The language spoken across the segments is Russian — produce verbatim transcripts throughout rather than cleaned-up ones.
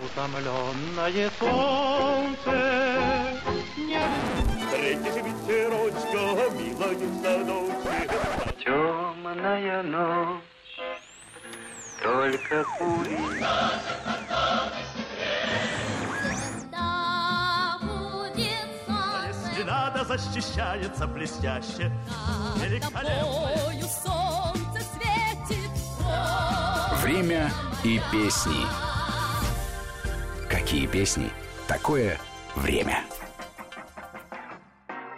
Утомленное солнце. Встретишь ветерочка, милая в садочке. Темная ночь, только пули. Да будет солнце. Стена да защищается блестяще. Великолепно. Солнце светит. Время и песни. Какие песни? Такое время.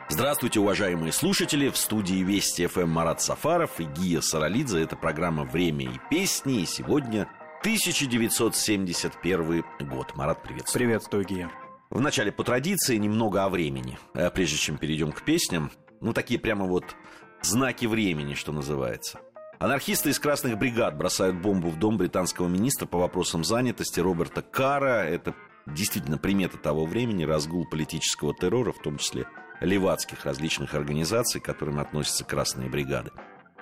Здравствуйте, уважаемые слушатели! В студии Вести ФМ Марат Сафаров и Гия Саралидзе. Это программа «Время и песни». И сегодня тысяча девятьсот семьдесят первый год. Марат, приветствую. Приветствую, Гия. Вначале по традиции немного о времени, прежде чем перейдем к песням. Ну, такие прямо вот знаки времени, что называется. Анархисты из «Красных бригад» бросают бомбу в дом британского министра по вопросам занятости Роберта Карра. Это действительно примета того времени, разгул политического террора, в том числе левацких различных организаций, к которым относятся «Красные бригады».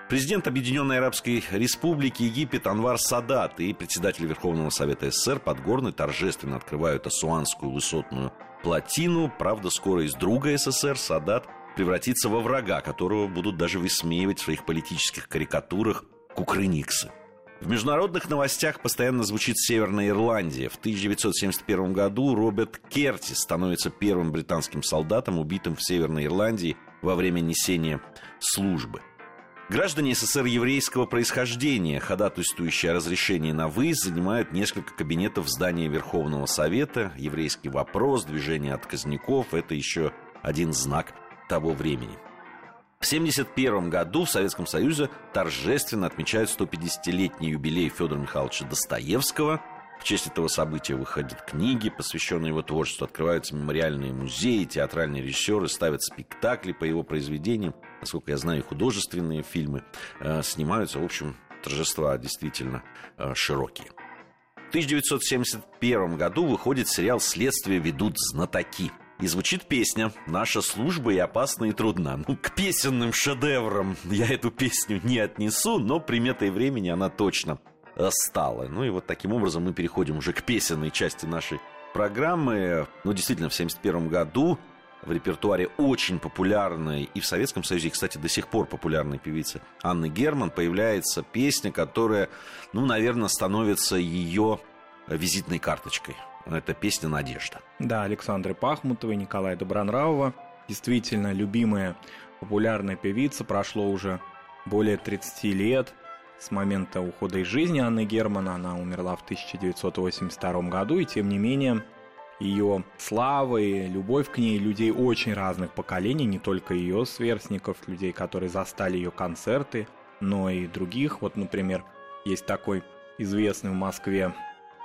Президент Объединенной Арабской Республики Египет Анвар Садат и председатель Верховного Совета СССР Подгорный торжественно открывают Асуанскую высотную плотину. Правда, скоро из друга СССР Садат превратится во врага, которого будут даже высмеивать в своих политических карикатурах кукрыниксы. В международных новостях постоянно звучит Северная Ирландия. В тысяча девятьсот семьдесят первом году Роберт Кертис становится первым британским солдатом, убитым в Северной Ирландии во время несения службы. Граждане СССР еврейского происхождения, ходатайствующие о разрешении на выезд, занимают несколько кабинетов в здании Верховного Совета. Еврейский вопрос, движение отказников – это еще один знак того времени. В тысяча девятьсот семьдесят первом году в Советском Союзе торжественно отмечают сто пятидесятилетний юбилей Федора Михайловича Достоевского. В честь этого события выходят книги, посвященные его творчеству, открываются мемориальные музеи, театральные режиссеры ставят спектакли по его произведениям. Насколько я знаю, художественные фильмы э, снимаются. В общем, торжества действительно э, широкие. В тысяча девятьсот семьдесят первом году выходит сериал «Следствие ведут знатоки». И звучит песня «Наша служба и опасна, и трудна». Ну, к песенным шедеврам я эту песню не отнесу, но приметой времени она точно стала. Ну и вот таким образом мы переходим уже к песенной части нашей программы. Ну, действительно, в тысяча девятьсот семьдесят первом году в репертуаре очень популярной и в Советском Союзе, и, кстати, до сих пор популярной певицы Анны Герман появляется песня, которая, ну, наверное, становится ее визитной карточкой. Это песня «Надежда». Да, Александры Пахмутовой, Николая Добронравова. Действительно, любимая, популярная певица. Прошло уже более тридцати лет с момента ухода из жизни Анны Герман. Она умерла в тысяча девятьсот восемьдесят втором году. И тем не менее, ее слава и любовь к ней людей очень разных поколений. Не только ее сверстников, людей, которые застали ее концерты, но и других. Вот, например, есть такой известный в Москве,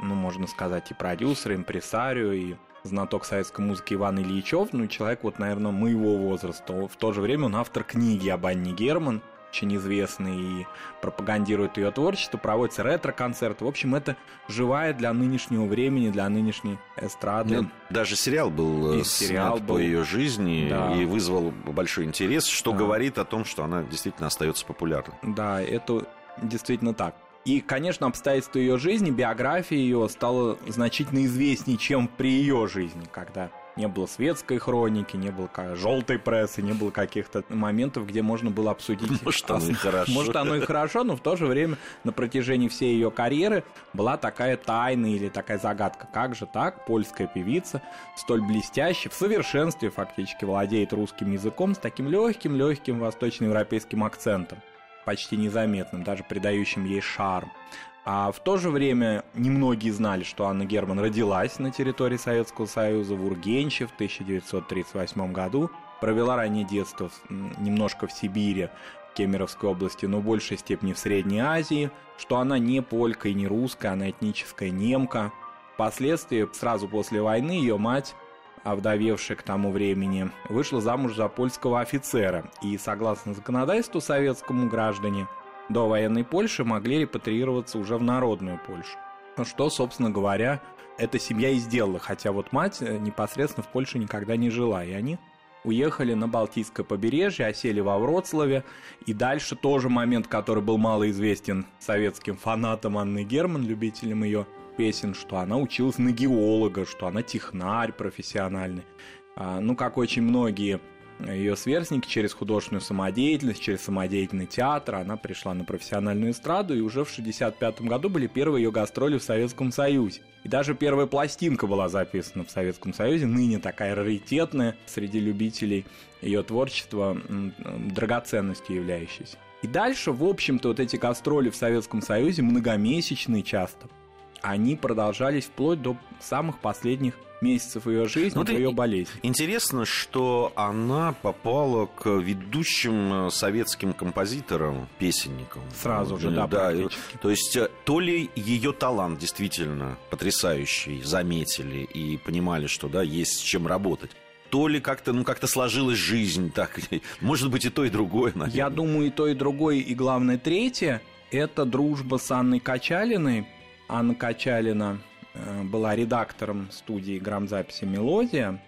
ну, можно сказать, и продюсер, и импресарио, и знаток советской музыки Иван Ильичев, ну, и человек, вот, наверное, моего возраста. В то же время он автор книги об Анне Герман, очень известный, и пропагандирует ее творчество, проводится ретро-концерт. В общем, это живая для нынешнего времени, для нынешней эстрады. Ну, даже сериал был сериал снят был... по ее жизни, да, и вызвал большой интерес, что да, говорит о том, что она действительно остается популярной. Да, это действительно так. И, конечно, обстоятельства ее жизни, биография ее стала значительно известнее, чем при ее жизни, когда не было светской хроники, не было желтой прессы, не было каких-то моментов, где можно было обсудить. Может, оно и хорошо. Может, оно и хорошо, но в то же время на протяжении всей ее карьеры была такая тайна или такая загадка. Как же так? Польская певица, столь блестящая, в совершенстве фактически владеет русским языком с таким легким-легким восточноевропейским акцентом, почти незаметным, даже придающим ей шарм. А в то же время немногие знали, что Анна Герман родилась на территории Советского Союза в Ургенче в тысяча девятьсот тридцать восьмом году, провела раннее детство немножко в Сибири, в Кемеровской области, но в большей степени в Средней Азии, что она не полька и не русская, она этническая немка. Впоследствии, сразу после войны, ее мать, овдовевшая к тому времени, вышла замуж за польского офицера. И, согласно законодательству советскому, граждане до военной Польши могли репатриироваться уже в народную Польшу. Что, собственно говоря, эта семья и сделала. Хотя вот мать непосредственно в Польше никогда не жила. И они уехали на Балтийское побережье, осели во Вроцлаве. И дальше тоже момент, который был малоизвестен советским фанатам Анны Герман, любителям ее песен, что она училась на геолога, что она технарь профессиональный. Ну, как очень многие ее сверстники, через художественную самодеятельность, через самодеятельный театр она пришла на профессиональную эстраду, и уже в шестьдесят пятом году были первые ее гастроли в Советском Союзе. И даже первая пластинка была записана в Советском Союзе, ныне такая раритетная среди любителей ее творчества, драгоценностью являющейся. И дальше, в общем-то, вот эти гастроли в Советском Союзе, многомесячные часто, они продолжались вплоть до самых последних месяцев ее жизни, вот ее болезни. Интересно, что она попала к ведущим советским композиторам, песенникам. Сразу ну, же, да, да. То есть, то ли ее талант действительно потрясающий, заметили и понимали, что да, есть с чем работать, то ли как-то, ну, как-то сложилась жизнь так. Может быть, и то, и другое, наверное. Я думаю, и то, и другое, и главное, третье – это дружба с Анной Качалиной. Анна Качалина была редактором студии грамзаписи «Мелодия»,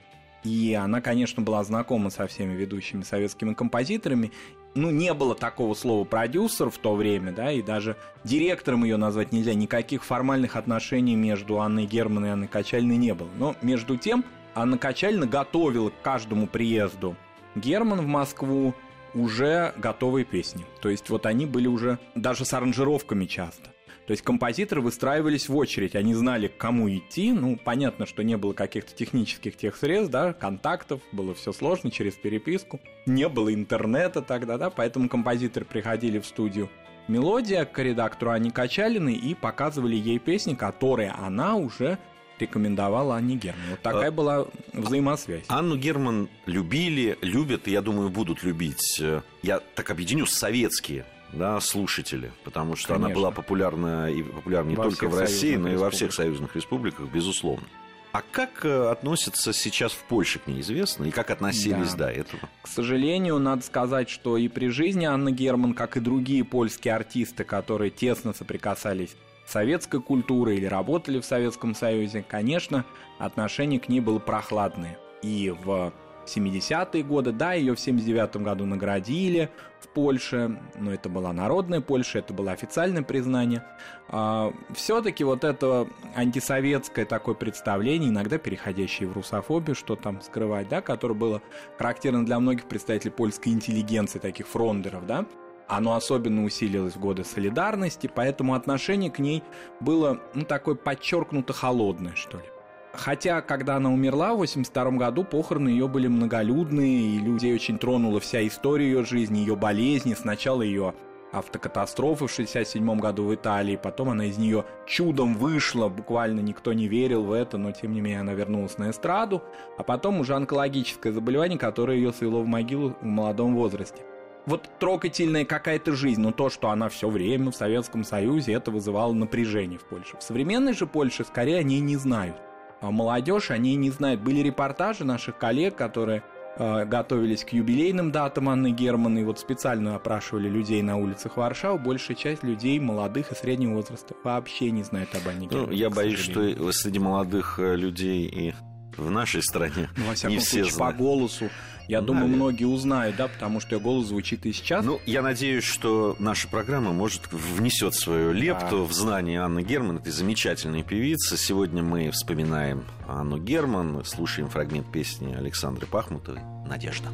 и она, конечно, была знакома со всеми ведущими советскими композиторами. Ну, не было такого слова «продюсер» в то время, да, и даже директором ее назвать нельзя. Никаких формальных отношений между Анной Герман и Анной Качалиной не было. Но, между тем, Анна Качалина готовила к каждому приезду Герман в Москву уже готовые песни. То есть, вот они были уже даже с аранжировками часто. То есть композиторы выстраивались в очередь, они знали, к кому идти. Ну, понятно, что не было каких-то технических тех средств, да, контактов, было все сложно через переписку. Не было интернета тогда, да, поэтому композиторы приходили в студию «Мелодия» к редактору Анне Качалиной и показывали ей песни, которые она уже рекомендовала Анне Герман. Вот такая а, была взаимосвязь. Анну Герман любили, любят, и, я думаю, будут любить, я так объединю, советские, да, слушатели, потому что конечно, она была популярна и популярна не во только в России, но и во всех союзных республиках, безусловно. А как относятся сейчас в Польше к ней известно, и как относились да. до этого? К сожалению, надо сказать, что и при жизни Анна Герман, как и другие польские артисты, которые тесно соприкасались с советской культурой или работали в Советском Союзе, конечно, отношение к ней было прохладное. И в семидесятые годы, да, ее в семьдесят девятом году наградили в Польше, но это была народная Польша, это было официальное признание. А, все-таки вот это антисоветское такое представление, иногда переходящее в русофобию, что там скрывать, да, которое было характерно для многих представителей польской интеллигенции, таких фрондеров, да, оно особенно усилилось в годы солидарности, поэтому отношение к ней было, ну, такое подчеркнуто холодное, что ли. Хотя, когда она умерла в восемьдесят втором году, похороны ее были многолюдные, и людей очень тронула вся история ее жизни, ее болезни, сначала ее автокатастрофы в шестьдесят седьмом году в Италии, потом она из нее чудом вышла, буквально никто не верил в это, но тем не менее она вернулась на эстраду, а потом уже онкологическое заболевание, которое ее свело в могилу в молодом возрасте. Вот трогательная какая-то жизнь, но то, что она все время в Советском Союзе, это вызывало напряжение в Польше. В современной же Польше скорее о ней не знают. А молодежь о ней не знает. Были репортажи наших коллег, которые э, готовились к юбилейным датам Анны Герман, и вот специально опрашивали людей на улицах Варшавы. Большая часть людей молодых и среднего возраста вообще не знает об Анне Герман. Ну, я боюсь, что среди молодых людей и в нашей стране ну, во всяком не все случае, знают. По голосу, я ну, думаю, наверное. Многие узнают, да, потому что ее голос звучит и сейчас. Ну, я надеюсь, что наша программа, может, внесет свою лепту да. в знание Анны Герман, этой замечательной певицы. Сегодня мы вспоминаем Анну Герман, слушаем фрагмент песни Александры Пахмутовой «Надежда».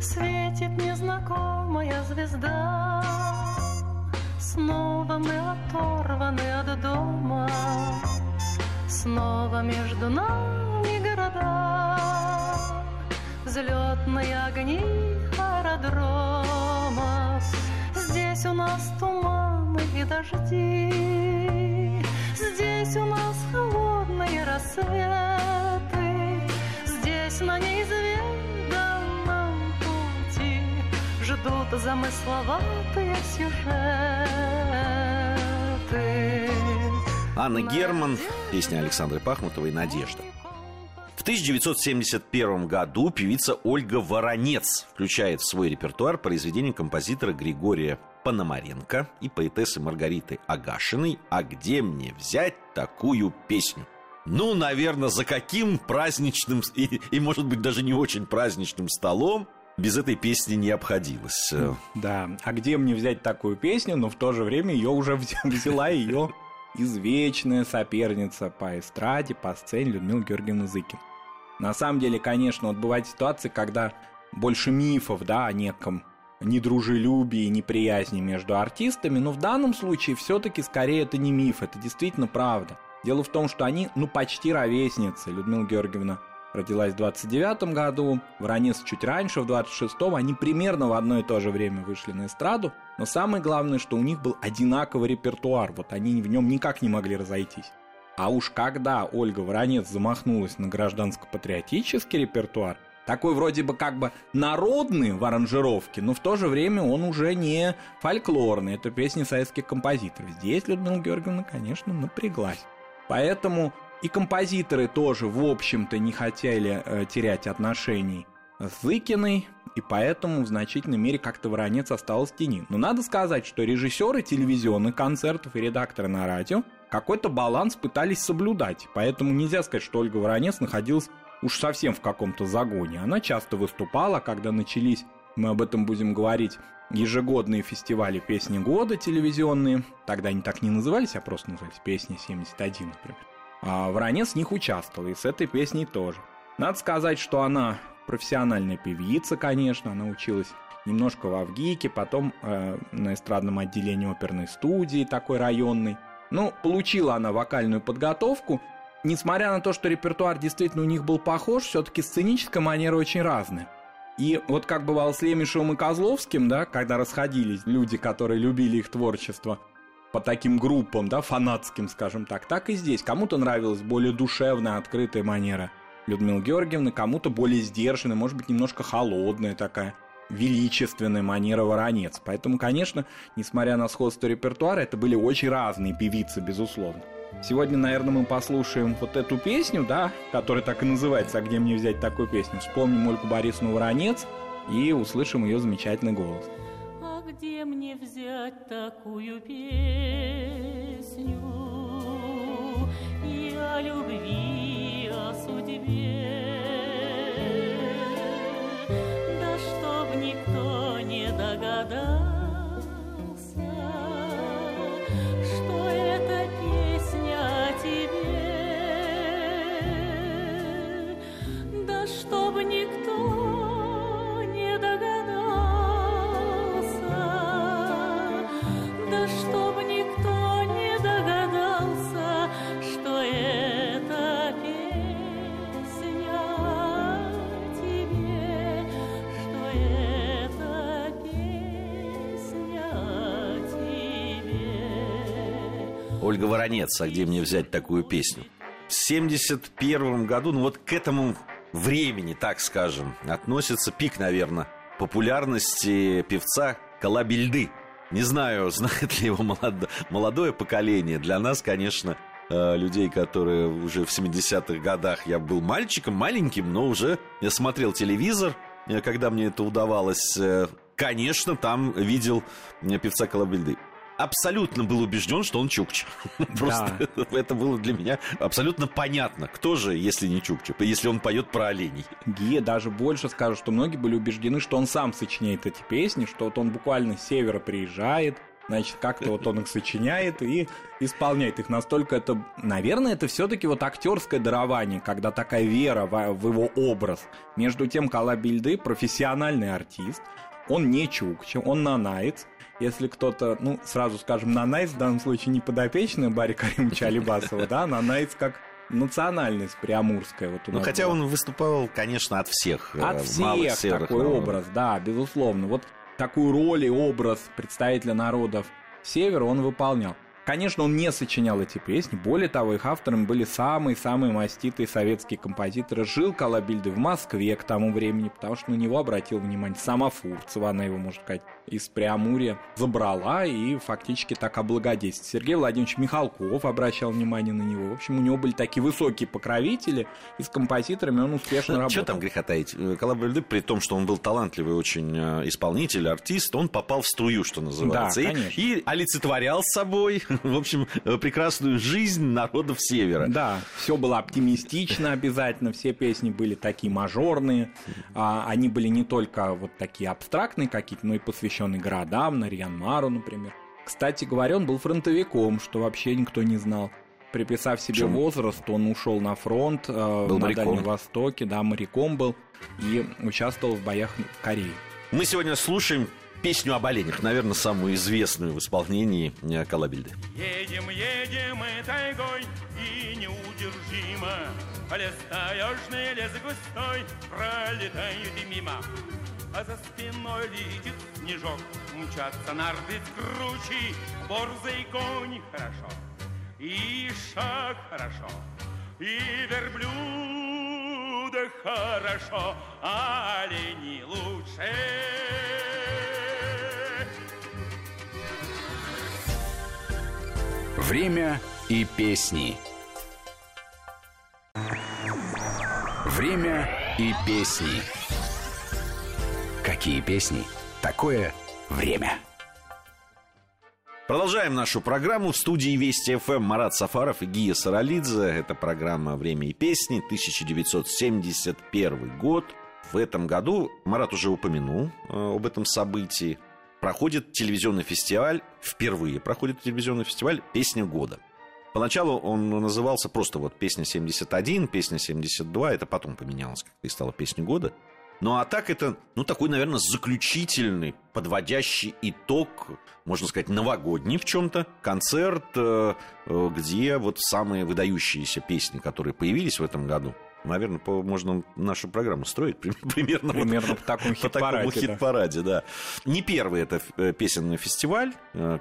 Светит незнакомая звезда, снова мы оторваны от дома. Снова между нами города, взлетные огни аэродромов. Здесь у нас туманы и дожди, здесь у нас холодные рассветы, здесь на неизведанном пути ждут замысловатые сюжеты. Анна Герман, песня Александры Пахмутовой «Надежда». В тысяча девятьсот семьдесят первом году певица Ольга Воронец включает в свой репертуар произведения композитора Григория Пономаренко и поэтессы Маргариты Агашиной «А где мне взять такую песню?». Ну, наверное, за каким праздничным и, и может быть, даже не очень праздничным столом без этой песни не обходилось. Да, «А где мне взять такую песню?», но в то же время ее уже взяла ее извечная соперница по эстраде, по сцене Людмила Георгиевна Зыкина. На самом деле, конечно, вот бывают ситуации, когда больше мифов, да, о неком недружелюбии, неприязни между артистами, но в данном случае все-таки скорее это не миф, это действительно правда. Дело в том, что они, ну, почти ровесницы. Людмила Георгиевна родилась в двадцать девятом году, Воронец чуть раньше, в двадцать шестом, они примерно в одно и то же время вышли на эстраду, но самое главное, что у них был одинаковый репертуар, вот они в нем никак не могли разойтись. А уж когда Ольга Воронец замахнулась на гражданско-патриотический репертуар, такой вроде бы как бы народный в аранжировке, но в то же время он уже не фольклорный, это песни советских композиторов. Здесь Людмила Георгиевна, конечно, напряглась. Поэтому и композиторы тоже, в общем-то, не хотели э, терять отношений с Зыкиной, и поэтому в значительной мере как-то Воронец осталась в тени. Но надо сказать, что режиссеры телевизионных концертов и редакторы на радио какой-то баланс пытались соблюдать, поэтому нельзя сказать, что Ольга Воронец находилась уж совсем в каком-то загоне. Она часто выступала, когда начались, мы об этом будем говорить, ежегодные фестивали «Песни года» телевизионные. Тогда они так не назывались, а просто назывались «Песни семьдесят один», например. А Воронец в них участвовал, и с этой песней тоже. Надо сказать, что она профессиональная певица, конечно, она училась немножко в Авгике, потом э, на эстрадном отделении оперной студии, такой районной. Ну, получила она вокальную подготовку. Несмотря на то, что репертуар действительно у них был похож, все-таки сценическая манера очень разная. И вот как бывало с Лемешевым и Козловским, да, когда расходились люди, которые любили их творчество по таким группам, да, фанатским, скажем так, так и здесь. Кому-то нравилась более душевная, открытая манера Людмилы Георгиевны, кому-то более сдержанная, может быть, немножко холодная такая, величественная манера Воронец. Поэтому, конечно, несмотря на сходство репертуара, это были очень разные певицы, безусловно. Сегодня, наверное, мы послушаем вот эту песню, да, которая так и называется «А где мне взять такую песню?». Вспомним Ольгу Борисовну Воронец и услышим ее замечательный голос. А где мне взять такую песню и о любви, и о судьбе? Да чтоб никто не догадался, что это песня о тебе, да чтобы никто не догадался, да чтобы никто не догадался, что это песня о тебе, что это песня о тебе. Ольга Воронец, а где мне взять такую песню? В семьдесят первом году, ну вот к этому времени, так скажем, относится пик, наверное, популярности певца Коля Бельды. Не знаю, знает ли его молодо, молодое поколение. Для нас, конечно, людей, которые уже в семидесятых годах, я был мальчиком, маленьким, но уже я смотрел телевизор, когда мне это удавалось. Конечно, там видел певца Коля Бельды. Абсолютно был убежден, что он Чукча. Просто да. Это было для меня абсолютно понятно. Кто же, если не Чукча, если он поет про оленей? Гия даже больше скажет, что многие были убеждены, что он сам сочиняет эти песни, что вот он буквально с севера приезжает, значит, как-то вот он их сочиняет и исполняет их. Настолько это, наверное, это все-таки вот актерское дарование, когда такая вера в его образ. Между тем, Коля Бельды профессиональный артист, он не Чукча, он нанаец. Если кто-то, ну, сразу скажем, нанайц, в данном случае не подопечная Барри Каримовича Алибасова, да, нанайц как национальность приамурская. Вот у нас ну, хотя была. Он выступал, конечно, от всех. От всех серых, такой но... образ, да, безусловно. Вот такую роль и образ представителя народов Севера он выполнял. Конечно, он не сочинял эти песни. Более того, их авторами были самые-самые маститые советские композиторы. Жил Коля Бельды в Москве к тому времени, потому что на него обратил внимание сама Фурцева, она его, можно сказать, из Преамурья забрала и фактически так облагодетельствовала. Сергей Владимирович Михалков обращал внимание на него. В общем, у него были такие высокие покровители, и с композиторами он успешно ну, работал. Что там греха таить? Коля Бельды, при том, что он был талантливый очень исполнитель, артист, он попал в струю, что называется. Да, и, и олицетворял собой... В общем, прекрасную жизнь народов Севера. Да, все было оптимистично обязательно. Все песни были такие мажорные. Они были не только вот такие абстрактные какие-то, но и посвященные городам, Нарьян-Мару, например. Кстати говоря, он был фронтовиком, что вообще никто не знал. Приписав себе Чем? возраст, он ушел на фронт, э, на моряком. Дальнем Востоке, да, моряком был и участвовал в боях в Корее. Мы сегодня слушаем песню об оленях, наверное, самую известную в исполнении Коля Бельды. Едем, едем мы тайгой, и неудержимо лес-таежный, лес густой, пролетают и мимо. А за спиной летит снежок, мчатся нарды кручи, борзый конь хорошо, и шаг хорошо, и верблюда хорошо, а олени лучше. Время и песни. Время и песни. Какие песни? Такое время. Продолжаем нашу программу. В студии Вести ФМ Марат Сафаров и Гия Саралидзе. Это программа «Время и песни», тысяча девятьсот семьдесят первый год. В этом году, Марат уже упомянул об этом событии, проходит телевизионный фестиваль, впервые проходит телевизионный фестиваль «Песня года». Поначалу он назывался просто вот «Песня семьдесят один», «Песня семьдесят два», это потом поменялось как-то и стало «Песня года». Ну, а так это, ну, такой, наверное, заключительный, подводящий итог, можно сказать, новогодний в чем-то концерт, где вот самые выдающиеся песни, которые появились в этом году. Наверное, по, можно нашу программу строить примерно, примерно вот, по такому хит-параде, хит-параде да. да. Не первый это песенный фестиваль,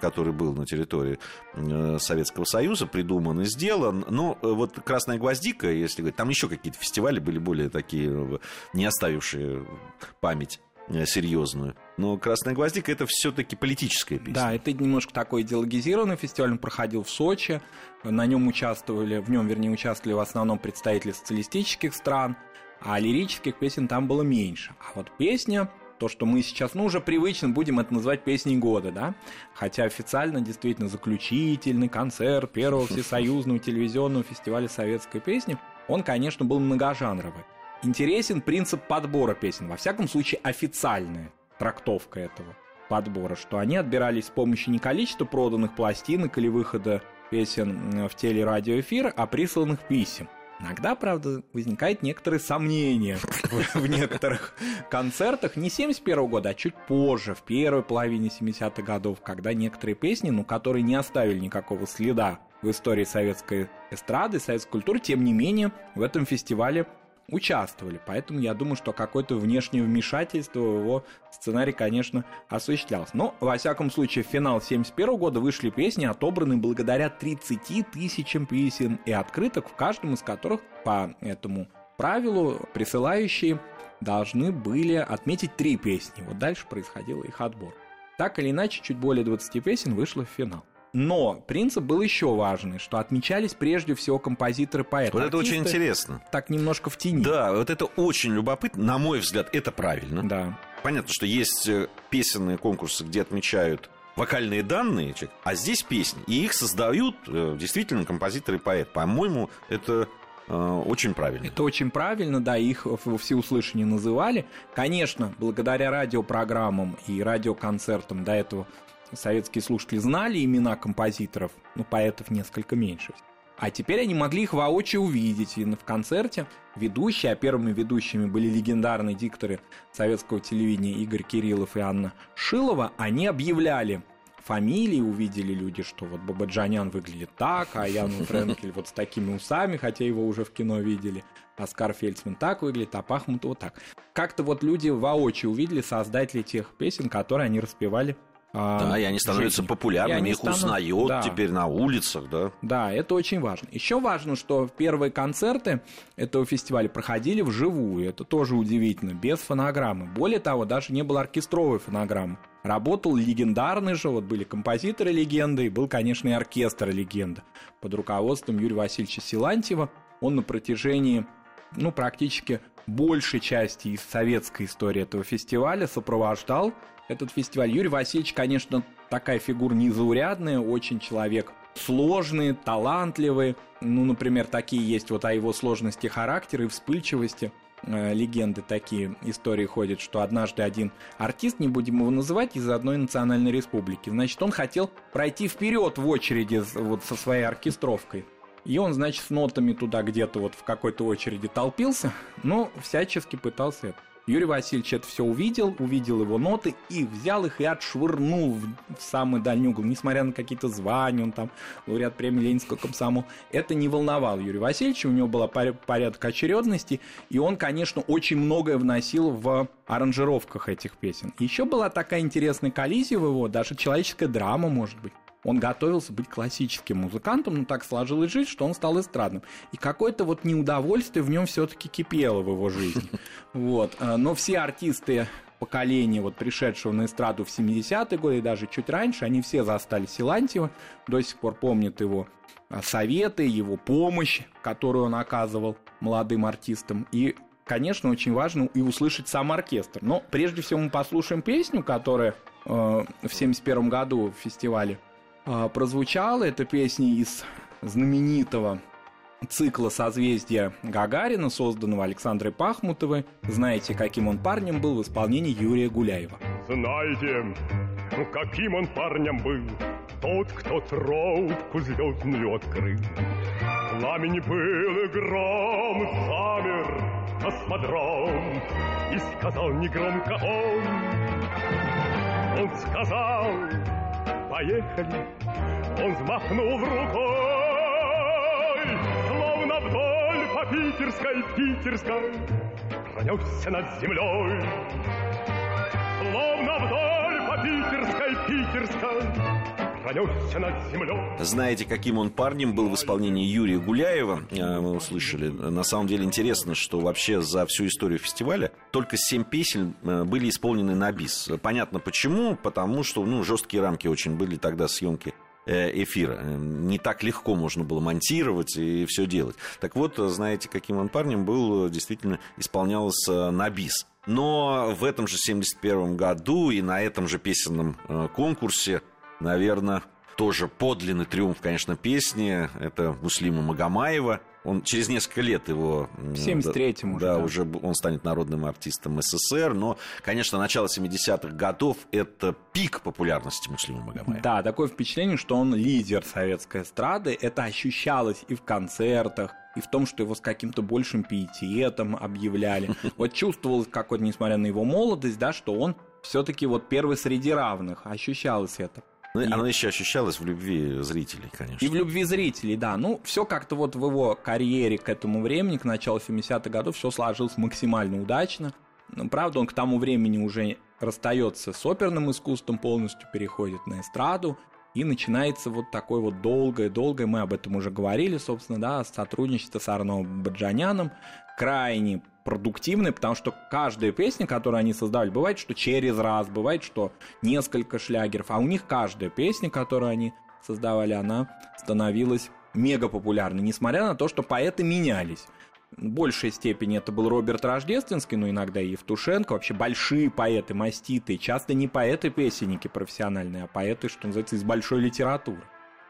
который был на территории Советского Союза, придуман и сделан. Но вот «Красная гвоздика», если говорить, там еще какие-то фестивали были более такие, не оставившие память серьезную. Но «Красная гвоздика» — это все-таки политическая песня. Да, это немножко такой идеологизированный фестиваль. Он проходил в Сочи. На нем участвовали, в нем, вернее, участвовали в основном представители социалистических стран, а лирических песен там было меньше. А вот песня, то, что мы сейчас, ну, уже привычно будем это называть «Песней года», да? Хотя официально действительно заключительный концерт первого всесоюзного телевизионного фестиваля советской песни, он, конечно, был многожанровый. Интересен принцип подбора песен, во всяком случае официальная трактовка этого подбора, что они отбирались с помощью не количества проданных пластинок или выхода песен в телерадиоэфир, а присланных писем. Иногда, правда, возникают некоторые сомнения в некоторых концертах не семьдесят первого года, а чуть позже, в первой половине семидесятых годов, когда некоторые песни, ну, которые не оставили никакого следа в истории советской эстрады, советской культуры, тем не менее, в этом фестивале участвовали, поэтому я думаю, что какое-то внешнее вмешательство в его сценарий, конечно, осуществлялось. Но, во всяком случае, в финал семьдесят первого года вышли песни, отобранные благодаря тридцати тысячам песен и открыток, в каждом из которых по этому правилу присылающие должны были отметить три песни. Вот дальше происходил их отбор. Так или иначе, чуть более двадцати песен вышло в финал. Но принцип был еще важный, что отмечались прежде всего композиторы-поэты. Вот это артисты, очень интересно. Так немножко в тени. Да, вот это очень любопытно. На мой взгляд, это правильно. Да. Понятно, что есть песенные конкурсы, где отмечают вокальные данные, а здесь песни. И их создают действительно композиторы-поэты. По-моему, это очень правильно. Это очень правильно, да, их во всеуслышание называли. Конечно, благодаря радиопрограммам и радиоконцертам до этого советские слушатели знали имена композиторов, но поэтов несколько меньше. А теперь они могли их воочию увидеть. И в концерте ведущие, а первыми ведущими были легендарные дикторы советского телевидения Игорь Кириллов и Анна Шилова, они объявляли фамилии, увидели люди, что вот Бабаджанян выглядит так, а Яну Френкель вот с такими усами, хотя его уже в кино видели, Оскар Фельдсман так выглядит, а Пахмутова так. Как-то вот люди воочию увидели создателей тех песен, которые они распевали. Да, и они становятся жизни. популярными, они их станов... узнают да. теперь на улицах, да? Да, это очень важно. Еще важно, что первые концерты этого фестиваля проходили вживую, это тоже удивительно, без фонограммы. Более того, даже не было оркестровой фонограммы. Работал легендарный же, вот были композиторы-легенды, и был, конечно, и оркестр-легенда под руководством Юрия Васильевича Силантьева. Он на протяжении, ну, практически большей части из советской истории этого фестиваля сопровождал этот фестиваль. Юрий Васильевич, конечно, такая фигура незаурядная, очень человек сложный, талантливый. Ну, например, такие есть вот о его сложности характера и вспыльчивости легенды такие, истории ходят, что однажды один артист, не будем его называть, из одной национальной республики, значит, он хотел пройти вперед в очереди вот со своей оркестровкой. И он, значит, с нотами туда где-то вот в какой-то очереди толпился, но всячески пытался это. Юрий Васильевич это все увидел, увидел его ноты и взял их и отшвырнул в, в самый дальний угол. Несмотря на какие-то звания, он там лауреат премии Ленинского комсомола. Это не волновало Юрия Васильевича, у него была порядок очередности, и он, конечно, очень многое вносил в аранжировках этих песен. Еще была такая интересная коллизия в его, даже человеческая драма, может быть. Он готовился быть классическим музыкантом, но так сложилась жизнь, что он стал эстрадным. И какое-то вот неудовольствие в нем все-таки кипело в его жизни. Вот. Но все артисты поколения, вот, пришедшего на эстраду в семидесятые годы и даже чуть раньше, они все застали Силантьева, до сих пор помнят его советы, его помощь, которую он оказывал молодым артистам. И, конечно, очень важно и услышать сам оркестр. Но прежде всего мы послушаем песню, которая э, в тысяча девятьсот семьдесят первом году в фестивале прозвучала. Это песня из знаменитого цикла «Созвездия Гагарина», созданного Александрой Пахмутовой. Знаете, каким он парнем был, в исполнении Юрия Гуляева. Знаете, каким он парнем был, тот, кто трубку звездную открыл. Пламень был и гром, замер космодром, и сказал негромко он, он сказал... Поехали! Он взмахнул рукой, словно вдоль по питерской, питерской пронесся над землей. Словно вдоль по питерской, питерской. Знаете, каким он парнем был, в исполнении Юрия Гуляева, мы услышали. На самом деле интересно, что вообще за всю историю фестиваля только семь песен были исполнены на бис. Понятно почему, потому что, ну, жесткие рамки очень были тогда съемки эфира. Не так легко можно было монтировать и все делать. Так вот, знаете, каким он парнем был, действительно исполнялось на бис. Но в этом же семьдесят первом году и на этом же песенном конкурсе, наверное, тоже подлинный триумф, конечно, песни. Это Муслима Магомаева. Он через несколько лет его... В семьдесят третьем да, уже. Да, уже он станет народным артистом СССР. Но, конечно, начало семидесятых годов — это пик популярности Муслима Магомаева. Да, такое впечатление, что он лидер советской эстрады. Это ощущалось и в концертах, и в том, что его с каким-то большим пиететом объявляли. Вот чувствовалось какое-то, несмотря на его молодость, да, что он все-таки вот первый среди равных. Ощущалось это. Ну, и... Оно еще ощущалось в любви зрителей, конечно. И в любви зрителей, да. Ну, все как-то вот в его карьере к этому времени, к началу семидесятых годов, все сложилось максимально удачно. Но, правда, он к тому времени уже расстается с оперным искусством, полностью переходит на эстраду, и начинается вот такое вот долгое-долгое, мы об этом уже говорили, собственно, да, сотрудничество с Арно Бабаджаняном, крайне продуктивные, потому что каждая песня, которую они создавали, бывает, что через раз, бывает, что несколько шлягеров, а у них каждая песня, которую они создавали, она становилась мега популярной, несмотря на то, что поэты менялись. В большей степени это был Роберт Рождественский, но иногда и Евтушенко, вообще большие поэты, маститые, часто не поэты-песенники профессиональные, а поэты, что называется, из большой литературы.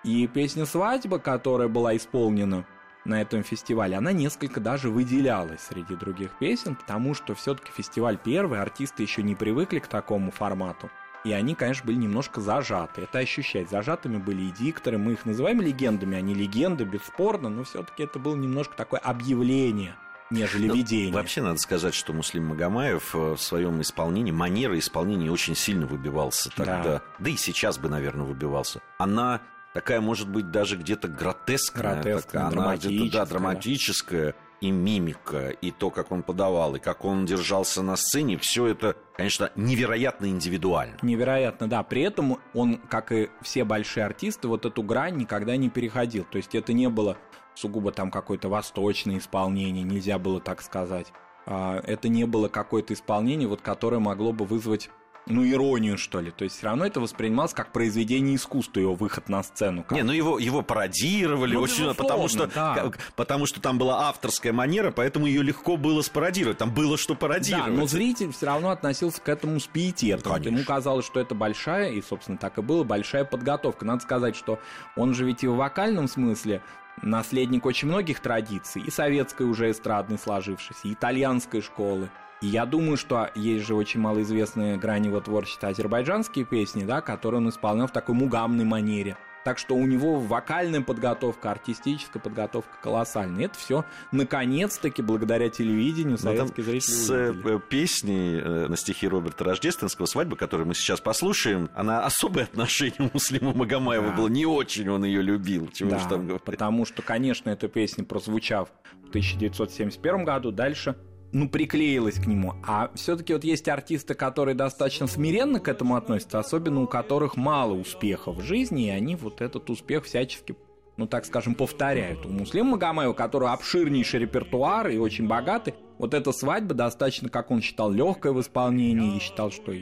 И песня «Свадьба», которая была исполнена на этом фестивале, она несколько даже выделялась среди других песен, потому что все-таки фестиваль первый, артисты еще не привыкли к такому формату, и они, конечно, были немножко зажаты. Это ощущать. Зажатыми были и дикторы, мы их называем легендами, они легенды, бесспорно, но все-таки это было немножко такое объявление, нежели ну, видение. Вообще, надо сказать, что Муслим Магомаев в своем исполнении, манера исполнения очень сильно выбивался тогда, да, да и сейчас бы, наверное, выбивался. Она... Такая, может быть, даже где-то гротескная, гротескная такая, драматическая. Она где-то, да, драматическая, да. И мимика, и то, как он подавал, и как он держался на сцене, все это, конечно, невероятно индивидуально. Невероятно, да. При этом он, как и все большие артисты, вот эту грань никогда не переходил. То есть это не было сугубо там какое-то восточное исполнение, нельзя было так сказать. Это не было какое-то исполнение, вот, которое могло бы вызвать... Ну, иронию, что ли. То есть все равно это воспринималось как произведение искусства, его выход на сцену. Как... Не, ну его, его пародировали, ну, очень, потому, что, да. потому что там была авторская манера, поэтому ее легко было спародировать. Там было что пародировать. Да, но зритель все равно относился к этому с пиететом. Ну, ему казалось, что это большая, и, собственно, так и было, большая подготовка. Надо сказать, что он же ведь и в вокальном смысле Наследник очень многих традиций, и советской уже эстрадной сложившейся, и итальянской школы. И я думаю, что есть же очень малоизвестные грани его творчества азербайджанские песни, да, которые он исполнял в такой мугамной манере. Так что у него вокальная подготовка, артистическая подготовка колоссальная. Это все наконец-таки благодаря телевидению советские зрители увидели. С песней на стихи Роберта Рождественского «Свадьба», которую мы сейчас послушаем, она особое отношение Муслима Магомаева да. было. Не очень он ее любил, чего да, уж там говорить. Потому что, конечно, эта песня, прозвучав в тысяча девятьсот семьдесят первом году, дальше... ну, приклеилась к нему. А все-таки вот есть артисты, которые достаточно смиренно к этому относятся, особенно у которых мало успехов в жизни, и они вот этот успех всячески, ну, так скажем, повторяют. У Муслима Магомаева, который обширнейший репертуар и очень богатый, вот эта свадьба достаточно, как он считал, легкое в исполнении, и считал, что...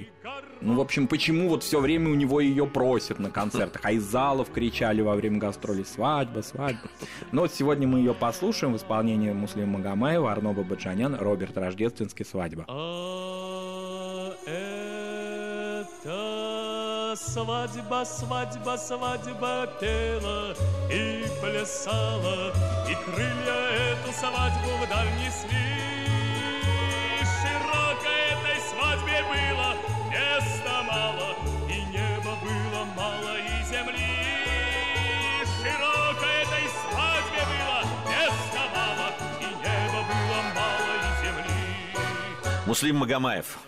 Ну, в общем, почему вот все время у него ее просят на концертах, а из залов кричали во время гастролей «Свадьба, свадьба». Но вот сегодня мы ее послушаем в исполнении Муслима Магомаева, Арно Бабаджанян, Роберт Рождественский, «Свадьба». А это свадьба, свадьба, свадьба пела и плясала, и крылья эту свадьбу вдаль несли. Свадьбе было места мало, и неба было мало, и земли. Широко этой свадьбе было места мало, и неба было мало, и земли. Муслим Магомаев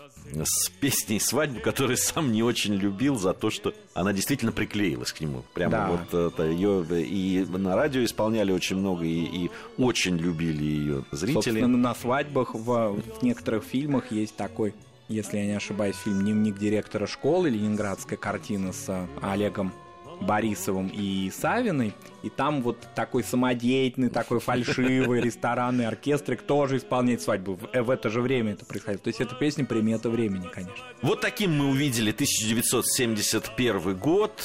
с песней «Свадьба», которую сам не очень любил за то, что она действительно приклеилась к нему. Прямо да. вот это, ее и на радио исполняли очень много, и, и очень любили ее зрители. Собственно, на свадьбах в, в некоторых фильмах есть такой... Если я не ошибаюсь, фильм «Дневник директора школы», ленинградская картина с Олегом Борисовым и Савиной. И там вот такой самодеятельный, такой фальшивый ресторанный оркестрик тоже исполняет свадьбу. В это же время это происходило. То есть эта песня примета времени, конечно. Вот таким мы увидели тысяча девятьсот семьдесят первый год.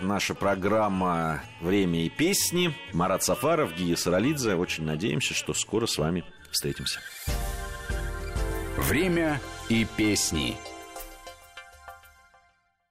Наша программа «Время и песни». Марат Сафаров, Гия Саралидзе. Очень надеемся, что скоро с вами встретимся. Время и песни.